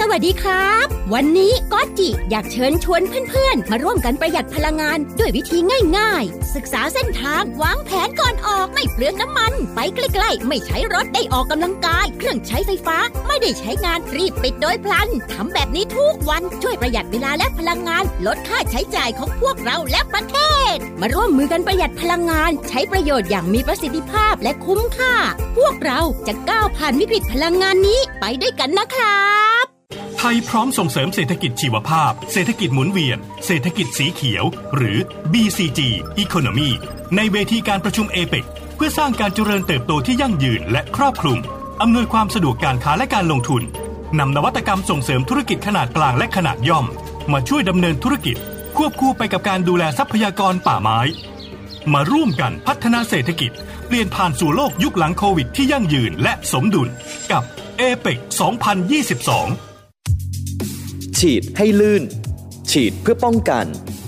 สวัสดีครับวันนี้ก๊อตจิอยากเชิญชวนเพื่อนๆมาร่วมกันประหยัดพลังงานด้วยวิธีง่ายๆศึกษาเส้นทางวางแผนก่อนออกไม่เปลืองน้ำมันไปใกล้ๆไม่ใช้รถได้ออกกำลังกายเครื่องใช้ไฟฟ้าไม่ได้ใช้งานรีบปิดโดยพลันทำแบบนี้ทุกวันช่วยประหยัดเวลาและพลังงานลดค่าใช้จ่ายของพวกเราและประเทศมาร่วมมือกันประหยัดพลังงานใช้ประโยชน์อย่างมีประสิทธิภาพและคุ้มค่าพวกเราจะก้าวผ่านวิกฤตพลังงานนี้ไปด้วยกันนะครับไทยพร้อมส่งเสริมเศรษฐกิจชีวภาพเศรษฐกิจหมุนเวียนเศรษฐกิจสีเขียวหรือ BCG Economy ในเวทีการประชุม APEC เพื่อสร้างการเจริญเติบโตที่ยั่งยืนและครอบคลุมอำนวยความสะดวกการค้าและการลงทุนนำนวัตกรรมส่งเสริมธุรกิจขนาดกลางและขนาดย่อมมาช่วยดำเนินธุรกิจควบคู่ไปกับการดูแลทรัพยากรป่าไม้มาร่วมกันพัฒนาเศรษฐกิจเปลี่ยนผ่านสู่โลกยุคหลังโควิดที่ยั่งยืนและสมดุลกับ APEC 2022ฉีดให้ลื่นฉีดเพื่อป้องกัน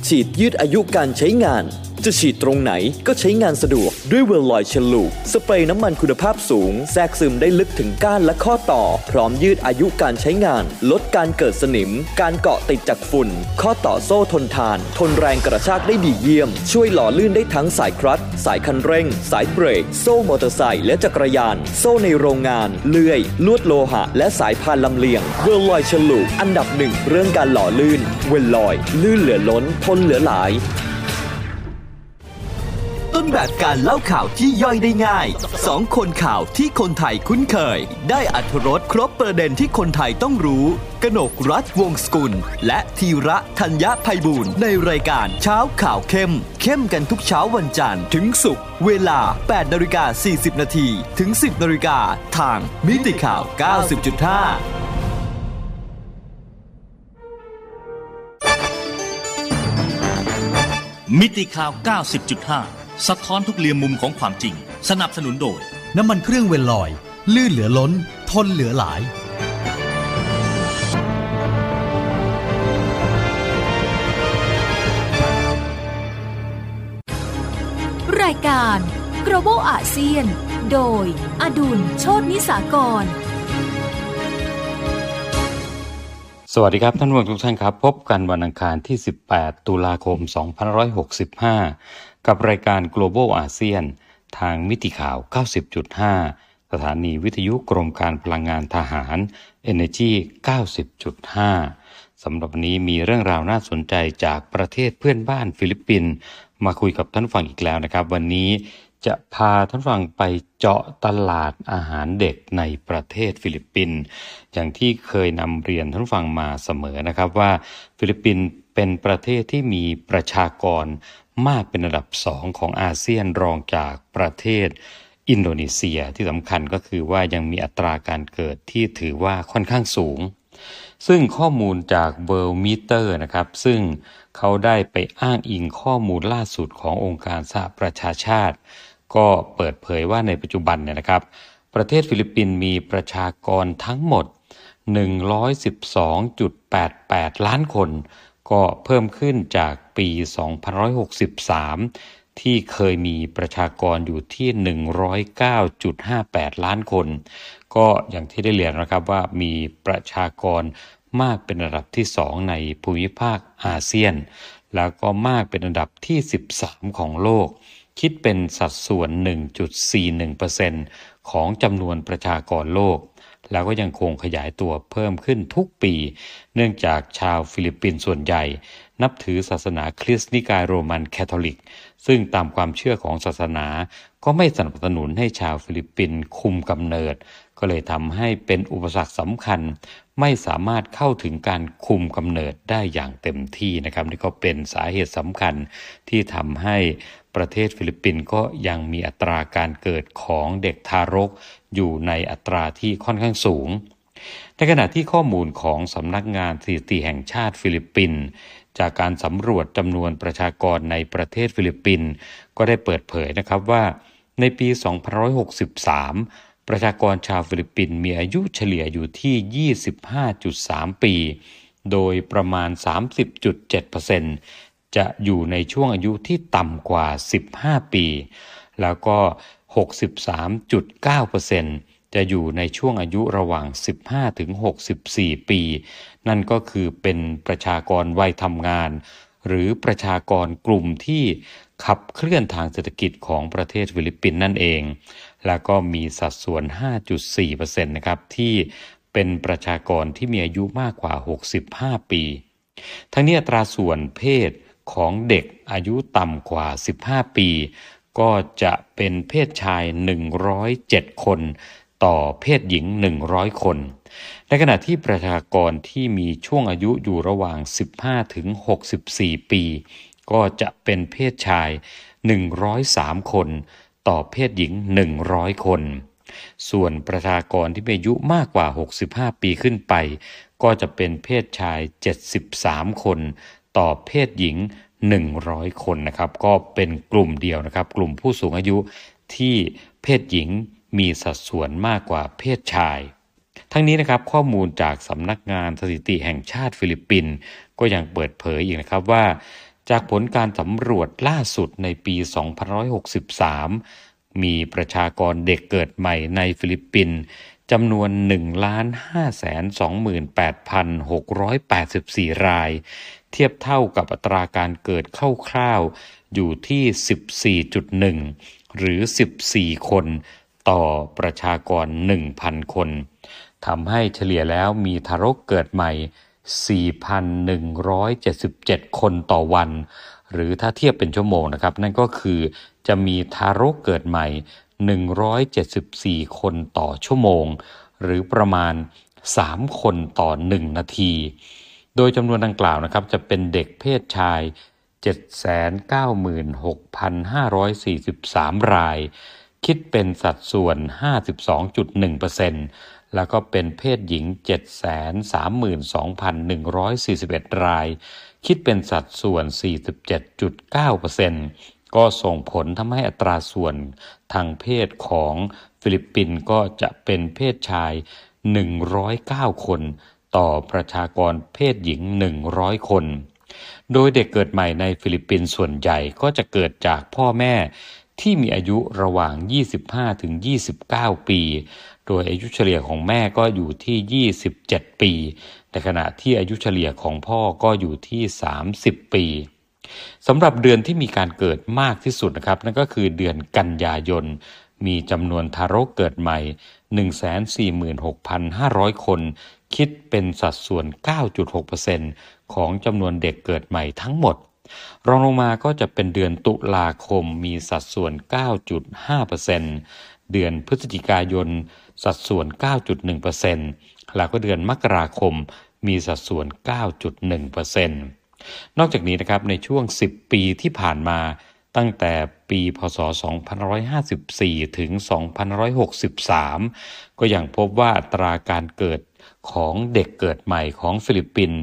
ฉีดยืดอายุการใช้งานจะฉีดตรงไหนก็ใช้งานสะดวกด้วยเวลลอยฉลูกสเปรย์น้ำมันคุณภาพสูงแทรกซึมได้ลึกถึงก้านและข้อต่อพร้อมยืดอายุการใช้งานลดการเกิดสนิมการเกาะติดจากฝุ่นข้อต่อโซ่ทนทานทนแรงกระชากได้ดีเยี่ยมช่วยหล่อลื่นได้ทั้งสายคลัตช์สายคันเร่งสายเบรกโซ่มอเตอร์ไซค์และจักรยานโซ่ในโรงงานเลื่อยลวดโลหะและสายพานลำเลียงเวลลอยฉลูกอันดับหนึ่งเรื่องการหล่อลื่นเวลลอยลื่นเหลือล้นทนเหลือหลายต้นแบบการเล่าข่าวที่ย่อยได้ง่ายสองคนข่าวที่คนไทยคุ้นเคยได้อรรถรสครบประเด็นที่คนไทยต้องรู้กนกรัตน์วงศ์สกุลและธีระธัญญไพบูลย์ในรายการเช้าข่าวเข้มเข้มกันทุกเช้าวันจันทร์ถึงศุกร์เวลา 8:40 นถึง 10:00 นทางมิติข่าว 90.5มิติข่าว 90.5 สะท้อนทุกเหลี่ยมมุมของความจริงสนับสนุนโดยน้ำมันเครื่องเวลลอยลื่นเหลือล้นทนเหลือหลายรายการ Global ASEAN โดยอดุลโชตินิสากรสวัสดีครับท่านผู้ชมทุกท่านครับพบกันวันอังคารที่18ตุลาคม2565กับรายการ Global ASEAN ทางมิติข่าว 90.5 สถานีวิทยุกรมการพลังงานทหาร Energy 90.5 สำหรับวันนี้มีเรื่องราวน่าสนใจจากประเทศเพื่อนบ้านฟิลิปปินส์มาคุยกับท่านฟังอีกแล้วนะครับวันนี้จะพาท่านฟังไปเจาะตลาดอาหารเด็กในประเทศฟิลิปปินส์อย่างที่เคยนำเรียนท่านฟังมาเสมอนะครับว่าฟิลิปปินส์เป็นประเทศที่มีประชากรมากเป็นอันดับ2ของอาเซียนรองจากประเทศอินโดนีเซียที่สำคัญก็คือว่ายังมีอัตราการเกิดที่ถือว่าค่อนข้างสูงซึ่งข้อมูลจาก World Meter นะครับซึ่งเขาได้ไปอ้างอิงข้อมูลล่าสุดขององค์การสหประชาชาติก็เปิดเผยว่าในปัจจุบันเนี่ยนะครับประเทศฟิลิปปินส์มีประชากรทั้งหมด 112.88 ล้านคนก็เพิ่มขึ้นจากปี2563ที่เคยมีประชากรอยู่ที่ 109.58 ล้านคนก็อย่างที่ได้เรียนนะครับว่ามีประชากรมากเป็นอันดับที่2ในภูมิภาคอาเซียนแล้วก็มากเป็นอันดับที่13ของโลกคิดเป็นสัดส่วน 1.41% ของจำนวนประชากรโลกแล้วก็ยังคงขยายตัวเพิ่มขึ้นทุกปีเนื่องจากชาวฟิลิปปินส์ส่วนใหญ่นับถือศาสนาคริสต์นิกายโรมันคาทอลิกซึ่งตามความเชื่อของศาสนาก็ไม่สนับสนุนให้ชาวฟิลิปปินส์คุมกำเนิดก็เลยทำให้เป็นอุปสรรคสำคัญไม่สามารถเข้าถึงการคุมกำเนิดได้อย่างเต็มที่นะครับนี่ก็เป็นสาเหตุสำคัญที่ทำให้ประเทศฟิลิปปินส์ก็ยังมีอัตราการเกิดของเด็กทารกอยู่ในอัตราที่ค่อนข้างสูงในขณะที่ข้อมูลของสำนักงานสถิติแห่งชาติฟิลิปปินส์จากการสำรวจจำนวนประชากรในประเทศฟิลิปปินส์ก็ได้เปิดเผยนะครับว่าในปี2563ประชากรชาวฟิลิปปินส์มีอายุเฉลี่ยอยู่ที่ 25.3 ปีโดยประมาณ 30.7% จะอยู่ในช่วงอายุที่ต่ำกว่า15ปีแล้วก็ 63.9% จะอยู่ในช่วงอายุระหว่าง 15-64 ปีนั่นก็คือเป็นประชากรวัยทำงานหรือประชากรกลุ่มที่ขับเคลื่อนทางเศรษฐกิจของประเทศฟิลิปปินส์นั่นเองแล้วก็มีสัดส่วน 5.4% นะครับที่เป็นประชากรที่มีอายุมากกว่า65ปีทั้งนี้อัตราส่วนเพศของเด็กอายุต่ำกว่า15ปีก็จะเป็นเพศชาย107คนต่อเพศหญิง100คนในขณะที่ประชากรที่มีช่วงอายุอยู่ระหว่าง15ถึง64ปีก็จะเป็นเพศชาย103คนต่อเพศหญิง100คนส่วนประชากรที่มีอายุมากกว่า65ปีขึ้นไปก็จะเป็นเพศชาย73คนต่อเพศหญิง100คนนะครับก็เป็นกลุ่มเดียวนะครับกลุ่มผู้สูงอายุที่เพศหญิงมีสัดส่วนมากกว่าเพศชายทั้งนี้นะครับข้อมูลจากสำนักงานสถิติแห่งชาติฟิลิปปินส์ก็ยังเปิดเผยอีกนะครับว่าจากผลการสำรวจล่าสุดในปี2563มีประชากรเด็กเกิดใหม่ในฟิลิปปินส์จำนวน 1,528,684 รายเทียบเท่ากับอัตราการเกิดคร่าวๆอยู่ที่ 14.1 หรือ 14 คนต่อประชากร 1,000 คนทำให้เฉลี่ยแล้วมีทารกเกิดใหม่ 4,177 คนต่อวันหรือถ้าเทียบเป็นชั่วโมงนะครับนั่นก็คือจะมีทารกเกิดใหม่174 คนต่อชั่วโมงหรือประมาณ3คนต่อ1นาทีโดยจำนวนดังกล่าวนะครับจะเป็นเด็กเพศชาย 796,543 รายคิดเป็นสัดส่วน 52.1% แล้วก็เป็นเพศหญิง 732,141 รายคิดเป็นสัดส่วน 47.9% ก็ส่งผลทำให้อัตราส่วนทางเพศของฟิลิปปินส์ก็จะเป็นเพศชาย109คนต่อประชากรเพศหญิง100คนโดยเด็กเกิดใหม่ในฟิลิปปินส์ส่วนใหญ่ก็จะเกิดจากพ่อแม่ที่มีอายุระหว่าง 25-29 ปีโดยอายุเฉลี่ยของแม่ก็อยู่ที่ 27 ปีในขณะที่อายุเฉลี่ยของพ่อก็อยู่ที่ 30 ปีสำหรับเดือนที่มีการเกิดมากที่สุดนะครับนั่นก็คือเดือนกันยายนมีจำนวนทารกเกิดใหม่ 146,500 คนคิดเป็นสัดส่วน 9.6% ของจำนวนเด็กเกิดใหม่ทั้งหมดรองลงมาก็จะเป็นเดือนตุลาคมมีสัดส่วน 9.5% เดือนพฤศจิกายนสัดส่วน 9.1% แล้วก็เดือนมกราคมมีสัดส่วน 9.1% นอกจากนี้นะครับในช่วง10ปีที่ผ่านมาตั้งแต่ปีพ.ศ. 2554 ถึง 2563 ก็ยังพบว่าอัตราการเกิดของเด็กเกิดใหม่ของฟิลิปปินส์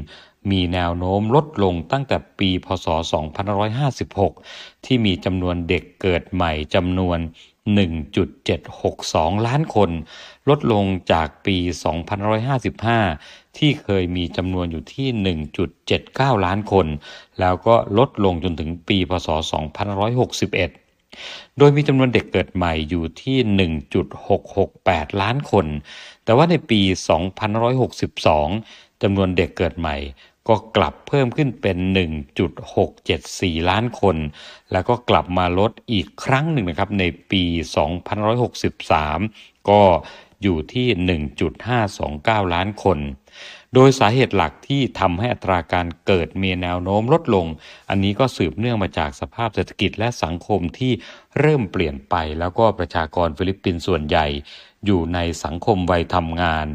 มีแนวโน้มลดลงตั้งแต่ปีพ.ศ. 2556 ที่มีจำนวนเด็กเกิดใหม่จำนวน 1.762 ล้านคนลดลงจากปี 2555 ที่เคยมีจำนวนอยู่ที่ 1.79 ล้านคนแล้วก็ลดลงจนถึงปีพ.ศ. 2561โดยมีจำนวนเด็กเกิดใหม่อยู่ที่ 1.668 ล้านคนแต่ว่าในปี 2562 จำนวนเด็กเกิดใหม่ก็กลับเพิ่มขึ้นเป็น 1.674 ล้านคนแล้วก็กลับมาลดอีกครั้งหนึ่งนะครับในปี 2563 ก็อยู่ที่ 1.529 ล้านคนโดยสาเหตุหลักที่ทำให้อัตราการเกิดมีแนวโน้มลดลงอันนี้ก็สืบเนื่องมาจากสภาพเศรษฐกิจและสังคมที่เริ่มเปลี่ยนไปแล้วก็ประชากรฟิลิปปินส์ส่วนใหญ่อยู่ในสังคมวัยทำงาน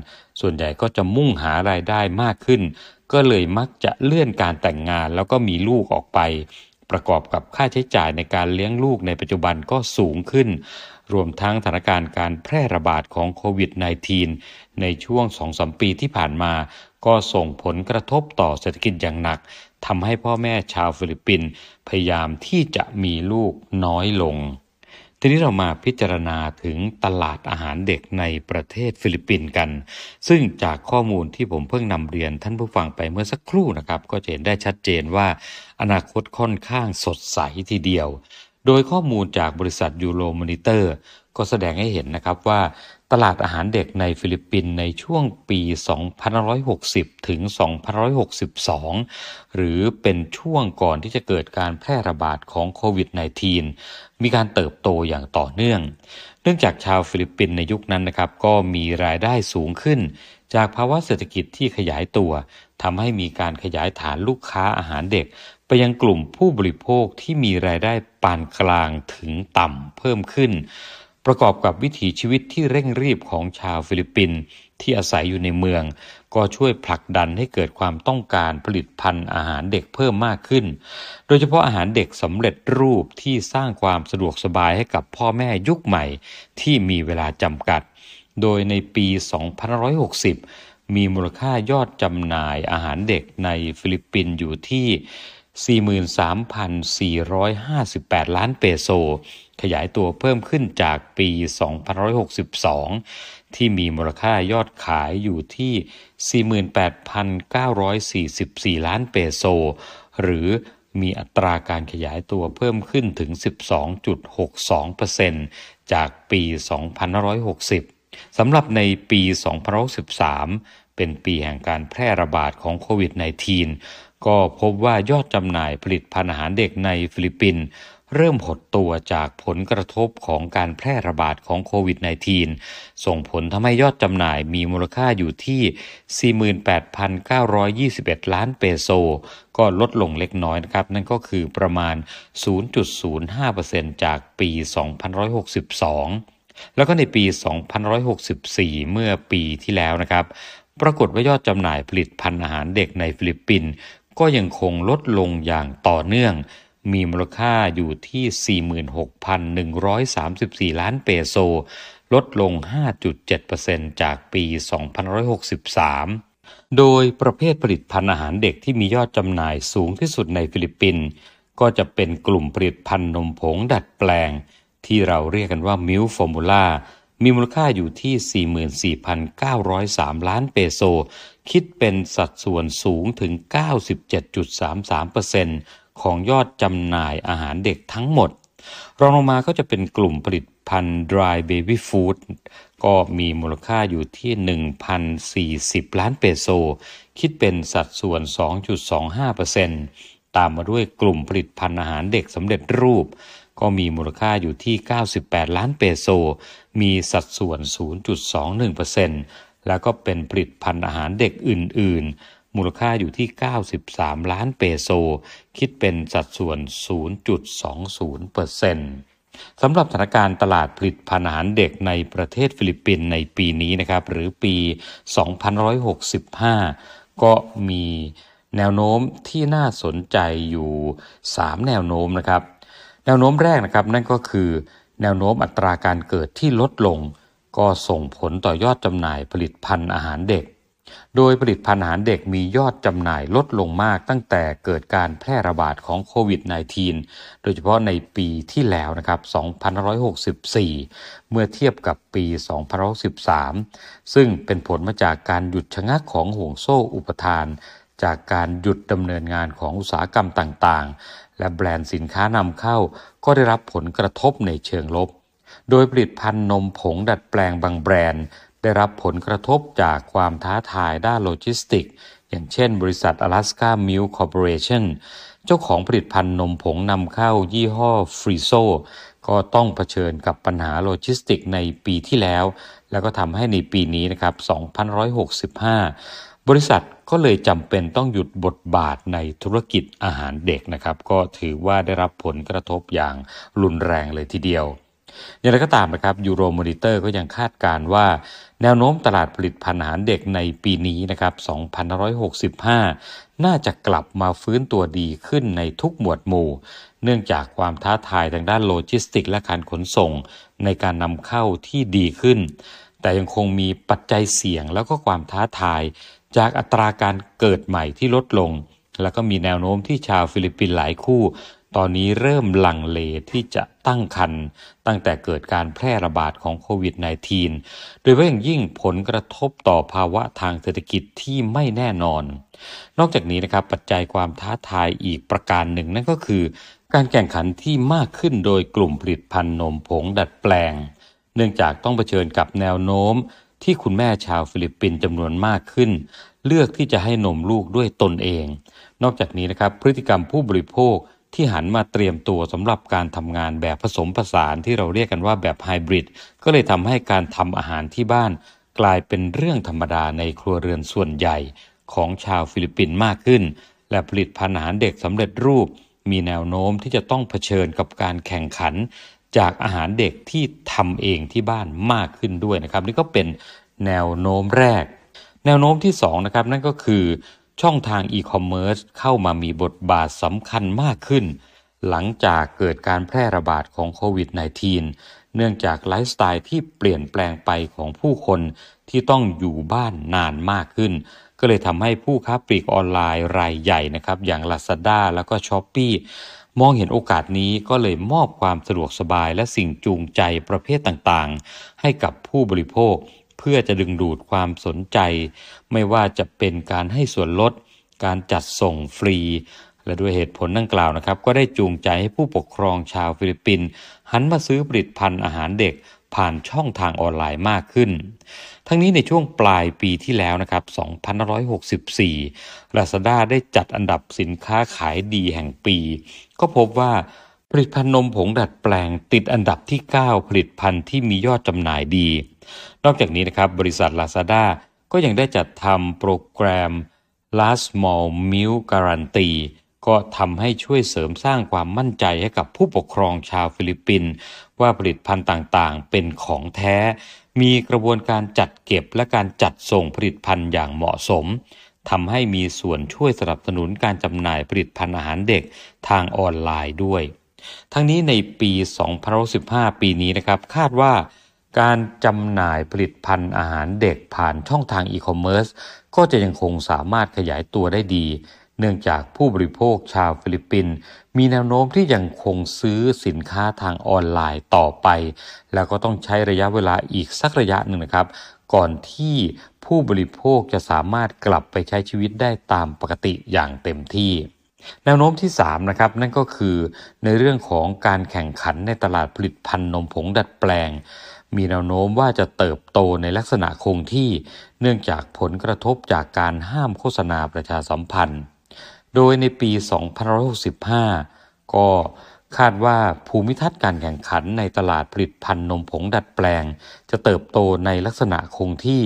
ส่วนใหญ่ก็จะมุ่งหารายได้มากขึ้นก็เลยมักจะเลื่อนการแต่งงานแล้วก็มีลูกออกไปประกอบกับค่าใช้จ่ายในการเลี้ยงลูกในปัจจุบันก็สูงขึ้นรวมทั้งสถานการณ์การแพร่ระบาดของโควิด -19 ในช่วง 2-3 ปีที่ผ่านมาก็ส่งผลกระทบต่อเศรษฐกิจอย่างหนักทำให้พ่อแม่ชาวฟิลิปปินส์พยายามที่จะมีลูกน้อยลงทีนี้เรามาพิจารณาถึงตลาดอาหารเด็กในประเทศฟิลิปปินส์กันซึ่งจากข้อมูลที่ผมเพิ่งนำเรียนท่านผู้ฟังไปเมื่อสักครู่นะครับก็จะเห็นได้ชัดเจนว่าอนาคตค่อนข้างสดใสทีเดียวโดยข้อมูลจากบริษัทยูโรมอนิเตอร์ ก็แสดงให้เห็นนะครับว่าตลาดอาหารเด็กในฟิลิปปินส์ในช่วงปี2560ถึง2562หรือเป็นช่วงก่อนที่จะเกิดการแพร่ระบาดของโควิด -19 มีการเติบโตอย่างต่อเนื่องเนื่องจากชาวฟิลิปปินส์ในยุคนั้นนะครับก็มีรายได้สูงขึ้นจากภาวะเศรษฐกิจที่ขยายตัวทำให้มีการขยายฐานลูกค้าอาหารเด็กไปยังกลุ่มผู้บริโภคที่มีรายได้ปานกลางถึงต่ำเพิ่มขึ้นประกอบกับวิถีชีวิตที่เร่งรีบของชาวฟิลิปปินส์ที่อาศัยอยู่ในเมืองก็ช่วยผลักดันให้เกิดความต้องการผลิตภัณฑ์อาหารเด็กเพิ่มมากขึ้นโดยเฉพาะอาหารเด็กสำเร็จรูปที่สร้างความสะดวกสบายให้กับพ่อแม่ยุคใหม่ที่มีเวลาจำกัดโดยในปี 2560 มีมูลค่ายอดจำหน่ายอาหารเด็กในฟิลิปปินส์อยู่ที่43,458 ล้านเปโซขยายตัวเพิ่มขึ้นจากปี 2562 ที่มีมูลค่ายอดขายอยู่ที่ 48,944 ล้านเปโซหรือมีอัตราการขยายตัวเพิ่มขึ้นถึง 12.62% จากปี 2560 สำหรับในปี 2013 เป็นปีแห่งการแพร่ระบาดของโควิด -19ก็พบว่ายอดจำหน่ายผลิตภัณฑ์อาหารเด็กในฟิลิปปินส์เริ่มหดตัวจากผลกระทบของการแพร่ระบาดของโควิด -19 ส่งผลทำให้ยอดจำหน่ายมีมูลค่าอยู่ที่ 48,921 ล้านเปโซก็ลดลงเล็กน้อยนะครับนั่นก็คือประมาณ 0.05% จากปี 2562 แล้วก็ในปี 2564 เมื่อปีที่แล้วนะครับปรากฏว่ายอดจำหน่ายผลิตภัณฑ์อาหารเด็กในฟิลิปปินส์ก็ยังคงลดลงอย่างต่อเนื่องมีมูลค่าอยู่ที่ 46,134 ล้านเปโซลดลง 5.7% จากปี 2563 โดยประเภทผลิตภัณฑ์อาหารเด็กที่มียอดจำหน่ายสูงที่สุดในฟิลิปปินส์ก็จะเป็นกลุ่มผลิตภัณฑ์นมผงดัดแปลงที่เราเรียกกันว่ามิลค์ฟอร์มูล่ามีมูลค่าอยู่ที่ 44,903 ล้านเปโซคิดเป็นสัดส่วนสูงถึง 97.33% ของยอดจำหน่ายอาหารเด็กทั้งหมดรองลงมาก็จะเป็นกลุ่มผลิตภัณฑ์ Dry Baby Food ก็มีมูลค่าอยู่ที่ 1,040 ล้านเปโซคิดเป็นสัดส่วน 2.25% ตามมาด้วยกลุ่มผลิตภัณฑ์อาหารเด็กสำเร็จรูปก็มีมูลค่าอยู่ที่ 98 ล้านเปโซมีสัดส่วน 0.21% แล้วก็เป็นผลิตภัณฑ์อาหารเด็กอื่นๆมูลค่าอยู่ที่ 93 ล้านเปโซคิดเป็นสัดส่วน 0.20% สำหรับสถานการณ์ตลาดผลิตภัณฑ์อาหารเด็กในประเทศฟิลิปปินส์ในปีนี้นะครับหรือปี 2565 ก็มีแนวโน้มที่น่าสนใจอยู่ 3 แนวโน้มนะครับแนวโน้มแรกนะครับนั่นก็คือแนวโน้มอัตราการเกิดที่ลดลงก็ส่งผลต่อยอดจำหน่ายผลิตภัณฑ์อาหารเด็กโดยผลิตภัณฑ์อาหารเด็กมียอดจำหน่ายลดลงมากตั้งแต่เกิดการแพร่ระบาดของโควิด -19 โดยเฉพาะในปีที่แล้วนะครับ 2564 เมื่อเทียบกับปี 2513 ซึ่งเป็นผลมาจากการหยุดชะงักของห่วงโซ่อุปทานจากการหยุดดำเนินงานของอุตสาหกรรมต่างๆและแบรนด์สินค้านำเข้าก็ได้รับผลกระทบในเชิงลบโดยผลิตภัณฑ์นมผงดัดแปลงบางแบรนด์ได้รับผลกระทบจากความท้าทายด้านโลจิสติกอย่างเช่นบริษัท Alaska Milk corporation เจ้าของผลิตภัณฑ์นมผงนำเข้ายี่ห้อฟรีโซก็ต้องเผชิญกับปัญหาโลจิสติกในปีที่แล้วแล้วก็ทำให้ในปีนี้นะครับ 2565บริษัทก็เลยจำเป็นต้องหยุดบทบาทในธุรกิจอาหารเด็กนะครับก็ถือว่าได้รับผลกระทบอย่างรุนแรงเลยทีเดียวอย่างไรก็ตามนะครับ World Meter ก็ยังคาดการณ์ว่าแนวโน้มตลาดผลิตภัณฑ์อาหารเด็กในปีนี้นะครับ 2565 น่าจะกลับมาฟื้นตัวดีขึ้นในทุกหมวดหมู่เนื่องจากความท้าทายทางด้านโลจิสติกและการขนส่งในการนำเข้าที่ดีขึ้นแต่ยังคงมีปัจจัยเสี่ยงแล้วก็ความท้าทายจากอัตราการเกิดใหม่ที่ลดลงแล้วก็มีแนวโน้มที่ชาวฟิลิปปินส์หลายคู่ตอนนี้เริ่มลังเลที่จะตั้งครรภ์ตั้งแต่เกิดการแพร่ระบาดของโควิด -19 โดยเฉพาะอย่างยิ่งผลกระทบต่อภาวะทางเศรษฐกิจที่ไม่แน่นอนนอกจากนี้นะครับปัจจัยความท้าทายอีกประการหนึ่งนั่นก็คือการแข่งขันที่มากขึ้นโดยกลุ่มผลิตภัณฑ์นมผงดัดแปลง เนื่องจากต้องเผชิญกับแนวโน้มที่คุณแม่ชาวฟิลิปปินส์จำนวนมากขึ้นเลือกที่จะให้นมลูกด้วยตนเองนอกจากนี้นะครับพฤติกรรมผู้บริโภคที่หันมาเตรียมตัวสำหรับการทำงานแบบผสมผสานที่เราเรียกกันว่าแบบไฮบริดก็เลยทำให้การทำอาหารที่บ้านกลายเป็นเรื่องธรรมดาในครัวเรือนส่วนใหญ่ของชาวฟิลิปปินส์มากขึ้นและผลิตภัณฑ์อาหารเด็กสำเร็จรูปมีแนวโน้มที่จะต้องเผชิญกับการแข่งขันจากอาหารเด็กที่ทำเองที่บ้านมากขึ้นด้วยนะครับนี่ก็เป็นแนวโน้มแรกแนวโน้มที่2นะครับนั่นก็คือช่องทางอีคอมเมิร์ซเข้ามามีบทบาทสำคัญมากขึ้นหลังจากเกิดการแพร่ระบาดของโควิด -19 เนื่องจากไลฟ์สไตล์ที่เปลี่ยนแปลงไปของผู้คนที่ต้องอยู่บ้านนานมากขึ้นก็เลยทำให้ผู้ค้าปลีกออนไลน์รายใหญ่นะครับอย่าง Lazada แล้วก็ Shopee มองเห็นโอกาสนี้ก็เลยมอบความสะดวกสบายและสิ่งจูงใจประเภทต่างๆให้กับผู้บริโภคเพื่อจะดึงดูดความสนใจไม่ว่าจะเป็นการให้ส่วนลดการจัดส่งฟรีและด้วยเหตุผลดังกล่าวนะครับก็ได้จูงใจให้ผู้ปกครองชาวฟิลิปปินส์หันมาซื้อผลิตภัณฑ์อาหารเด็กผ่านช่องทางออนไลน์มากขึ้นทั้งนี้ในช่วงปลายปีที่แล้วนะครับ2564 Lazada ได้จัดอันดับสินค้าขายดีแห่งปีก็พบว่าผลิตภัณฑ์นมผงดัดแปลงติดอันดับที่9ผลิตภัณฑ์ที่มียอดจำหน่ายดีนอกจากนี้นะครับบริษัท Lazada ก็ยังได้จัดทำโปรแกรม Last Mall Milk Guarantee ก็ทำให้ช่วยเสริมสร้างความมั่นใจให้กับผู้ปกครองชาวฟิลิปปินส์ว่าผลิตภัณฑ์ต่างๆเป็นของแท้มีกระบวนการจัดเก็บและการจัดส่งผลิตภัณฑ์อย่างเหมาะสมทำให้มีส่วนช่วยสนับสนุนการจำหน่ายผลิตภัณฑ์อาหารเด็กทางออนไลน์ด้วยทั้งนี้ในปี2015ปีนี้นะครับคาดว่าการจำหน่ายผลิตภัณฑ์อาหารเด็กผ่านช่องทางอีคอมเมิร์ซก็จะยังคงสามารถขยายตัวได้ดีเนื่องจากผู้บริโภคชาวฟิลิปปินส์มีแนวโน้มที่ยังคงซื้อสินค้าทางออนไลน์ต่อไปแล้วก็ต้องใช้ระยะเวลาอีกสักระยะหนึ่งนะครับก่อนที่ผู้บริโภคจะสามารถกลับไปใช้ชีวิตได้ตามปกติอย่างเต็มที่แนวโน้มที่3นะครับนั่นก็คือในเรื่องของการแข่งขันในตลาดผลิตภัณฑ์นมผงดัดแปลงมีแนวโน้มว่าจะเติบโตในลักษณะคงที่เนื่องจากผลกระทบจากการห้ามโฆษณาประชาสัมพันธ์โดยในปี2565ก็คาดว่าภูมิทัศน์การแข่งขันในตลาดผลิตภัณฑ์นมผงดัดแปลงจะเติบโตในลักษณะคงที่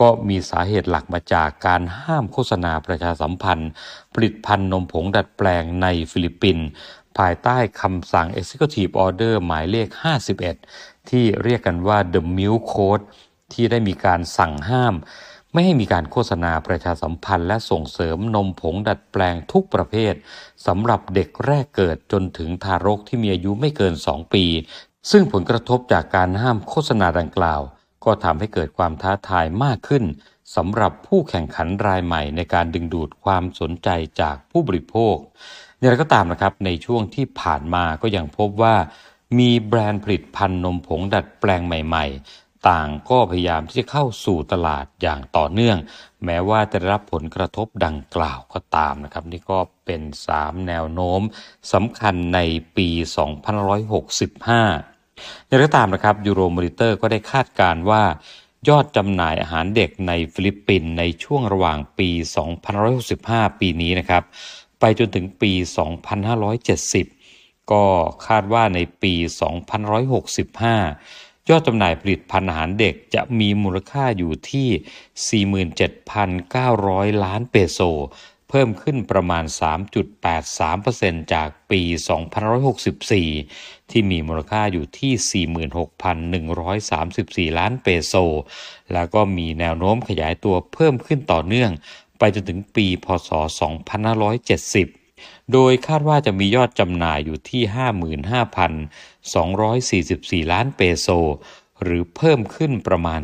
ก็มีสาเหตุหลักมาจากการห้ามโฆษณาประชาสัมพันธ์ผลิตภัณฑ์นมผงดัดแปลงในฟิลิปปินส์ภายใต้คำสั่ง Executive Order หมายเลข 51ที่เรียกกันว่า The Milk Code ที่ได้มีการสั่งห้ามไม่ให้มีการโฆษณาประชาสัมพันธ์และส่งเสริมนมผงดัดแปลงทุกประเภทสำหรับเด็กแรกเกิดจนถึงทารกที่มีอายุไม่เกิน2ปีซึ่งผลกระทบจากการห้ามโฆษณาดังกล่าวก็ทำให้เกิดความท้าทายมากขึ้นสำหรับผู้แข่งขันรายใหม่ในการดึงดูดความสนใจจากผู้บริโภคอย่างไรก็ตามนะครับในช่วงที่ผ่านมาก็ยังพบว่ามีแบรนด์ผลิตภัณฑ์นมผงดัดแปลงใหม่ๆต่างก็พยายามที่จะเข้าสู่ตลาดอย่างต่อเนื่องแม้ว่าจะได้รับผลกระทบดังกล่าวก็ตามนะครับนี่ก็เป็น3แนวโน้มสำคัญในปี2565อย่างไรก็ตามนะครับ World Meter ก็ได้คาดการณ์ว่ายอดจำหน่ายอาหารเด็กในฟิลิปปินส์ในช่วงระหว่างปี2565ปีนี้นะครับไปจนถึงปี2570ก็คาดว่าในปี2565ยอดจำหน่ายผลิตภัณฑ์อาหารเด็กจะมีมูลค่าอยู่ที่ 47,900 ล้านเปโซเพิ่มขึ้นประมาณ 3.83% จากปี2564ที่มีมูลค่าอยู่ที่ 46,134 ล้านเปโซแล้วก็มีแนวโน้มขยายตัวเพิ่มขึ้นต่อเนื่องไปจนถึงปีพ.ศ. 2570โดยคาดว่าจะมียอดจำหน่ายอยู่ที่ 55,244 ล้านเปโซหรือเพิ่มขึ้นประมาณ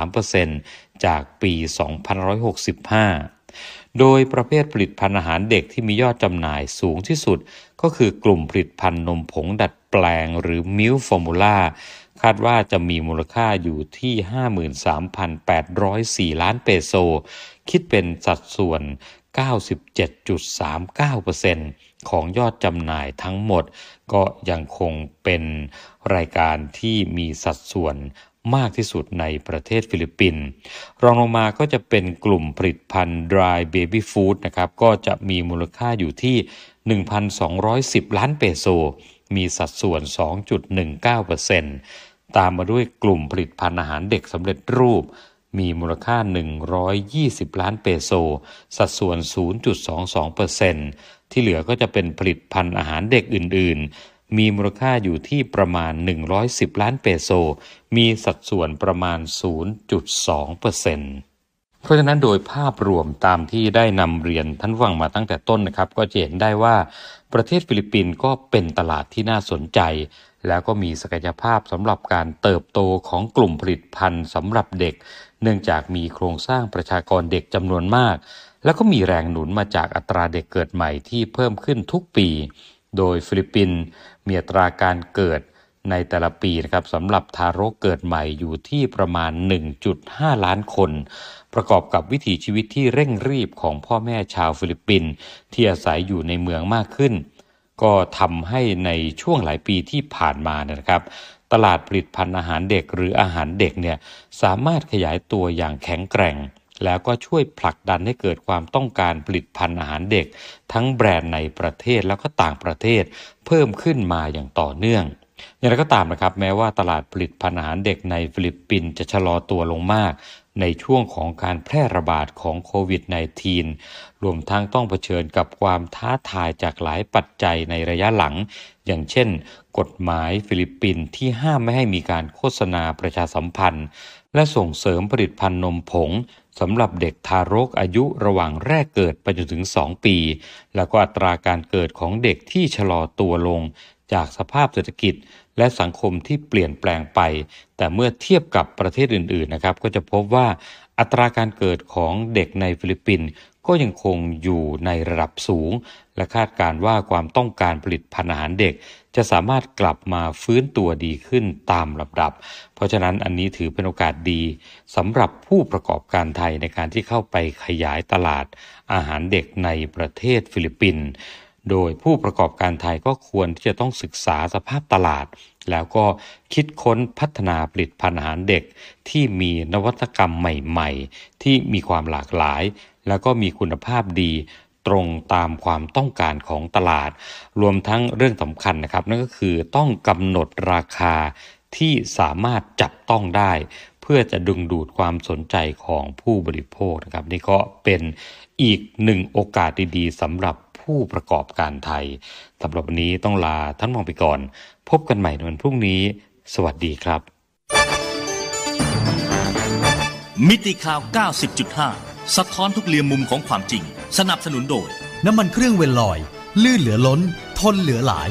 15.33% จากปี2565โดยประเภทผลิตภัณฑ์อาหารเด็กที่มียอดจำหน่ายสูงที่สุดก็คือกลุ่มผลิตภัณฑ์นมผงดัดแปลงหรือ Milk Formula คาดว่าจะมีมูลค่าอยู่ที่ 53,804 ล้านเปโซ คิดเป็นสัดส่วน 97.39% ของยอดจำหน่ายทั้งหมดก็ยังคงเป็นรายการที่มีสัดส่วนมากที่สุดในประเทศฟิลิปปินส์รองลงมาก็จะเป็นกลุ่มผลิตภัณฑ์ Dry Baby Food นะครับก็จะมีมูลค่าอยู่ที่ 1,210 ล้านเปโซมีสัดส่วน 2.19% ตามมาด้วยกลุ่มผลิตภัณฑ์อาหารเด็กสำเร็จรูปมีมูลค่า120ล้านเปโซสัดส่วน 0.22% ที่เหลือก็จะเป็นผลิตภัณฑ์อาหารเด็กอื่นๆมีมูลค่าอยู่ที่ประมาณ110ล้านเปโซมีสัดส่วนประมาณ 0.2%เพราะฉะนั้นโดยภาพรวมตามที่ได้นำเรียนท่านฟังมาตั้งแต่ต้นนะครับก็จะเห็นได้ว่าประเทศฟิลิปปินส์ก็เป็นตลาดที่น่าสนใจแล้วก็มีศักยภาพสำหรับการเติบโตของกลุ่มผลิตภัณฑ์สำหรับเด็กเนื่องจากมีโครงสร้างประชากรเด็กจำนวนมากแล้วก็มีแรงหนุนมาจากอัตราเด็กเกิดใหม่ที่เพิ่มขึ้นทุกปีโดยฟิลิปปินส์มีอัตราการเกิดในแต่ละปีนะครับสำหรับทารกเกิดใหม่อยู่ที่ประมาณ 1.5 ล้านคนประกอบกับวิถีชีวิตที่เร่งรีบของพ่อแม่ชาวฟิลิปปินส์ที่อาศัยอยู่ในเมืองมากขึ้นก็ทำให้ในช่วงหลายปีที่ผ่านมานะครับตลาดผลิตภัณฑ์อาหารเด็กหรืออาหารเด็กเนี่ยสามารถขยายตัวอย่างแข็งแกร่งแล้วก็ช่วยผลักดันให้เกิดความต้องการผลิตภัณฑ์อาหารเด็กทั้งแบรนด์ในประเทศแล้วก็ต่างประเทศเพิ่มขึ้นมาอย่างต่อเนื่องอย่างไรก็ตามนะครับแม้ว่าตลาดผลิตภัณฑ์อาหารเด็กในฟิลิปปินส์จะชะลอตัวลงมากในช่วงของการแพร่ระบาดของโควิด -19 รวมทั้งต้องเผชิญกับความท้าทายจากหลายปัจจัยในระยะหลังอย่างเช่นกฎหมายฟิลิปปินส์ที่ห้ามไม่ให้มีการโฆษณาประชาสัมพันธ์และส่งเสริมผลิตภัณฑ์นมผงสำหรับเด็กทารกอายุระหว่างแรกเกิดไปจนถึง2ปีแล้วก็อัตราการเกิดของเด็กที่ชะลอตัวลงจากสภาพเศรษฐกิจและสังคมที่เปลี่ยนแปลงไปแต่เมื่อเทียบกับประเทศอื่นๆนะครับก็จะพบว่าอัตราการเกิดของเด็กในฟิลิปปินส์ก็ยังคงอยู่ในระดับสูงและคาดการณ์ว่าความต้องการผลิตภัณฑ์อาหารเด็กจะสามารถกลับมาฟื้นตัวดีขึ้นตามลำดับเพราะฉะนั้นอันนี้ถือเป็นโอกาสดีสำหรับผู้ประกอบการไทยในการที่เข้าไปขยายตลาดอาหารเด็กในประเทศฟิลิปปินส์โดยผู้ประกอบการไทยก็ควรที่จะต้องศึกษาสภาพตลาดแล้วก็คิดค้นพัฒนาผลิตภัณฑ์อาหารเด็กที่มีนวัตกรรมใหม่ๆที่มีความหลากหลายแล้วก็มีคุณภาพดีตรงตามความต้องการของตลาดรวมทั้งเรื่องสำคัญนะครับนั่นก็คือต้องกำหนดราคาที่สามารถจับต้องได้เพื่อจะดึงดูดความสนใจของผู้บริโภคนะครับนี่ก็เป็นอีกหนึ่งโอกาสดีๆสำหรับผู้ประกอบการไทยสำหรับวันนี้ต้องลาท่านมองไปก่อนพบกันใหม่ในวันพรุ่งนี้สวัสดีครับมิติข่าว 90.5 สะท้อนทุกเหลี่ยมมุมของความจริงสนับสนุนโดยน้ำมันเครื่องเวลลอยลื่นเหลือล้นทนเหลือหลาย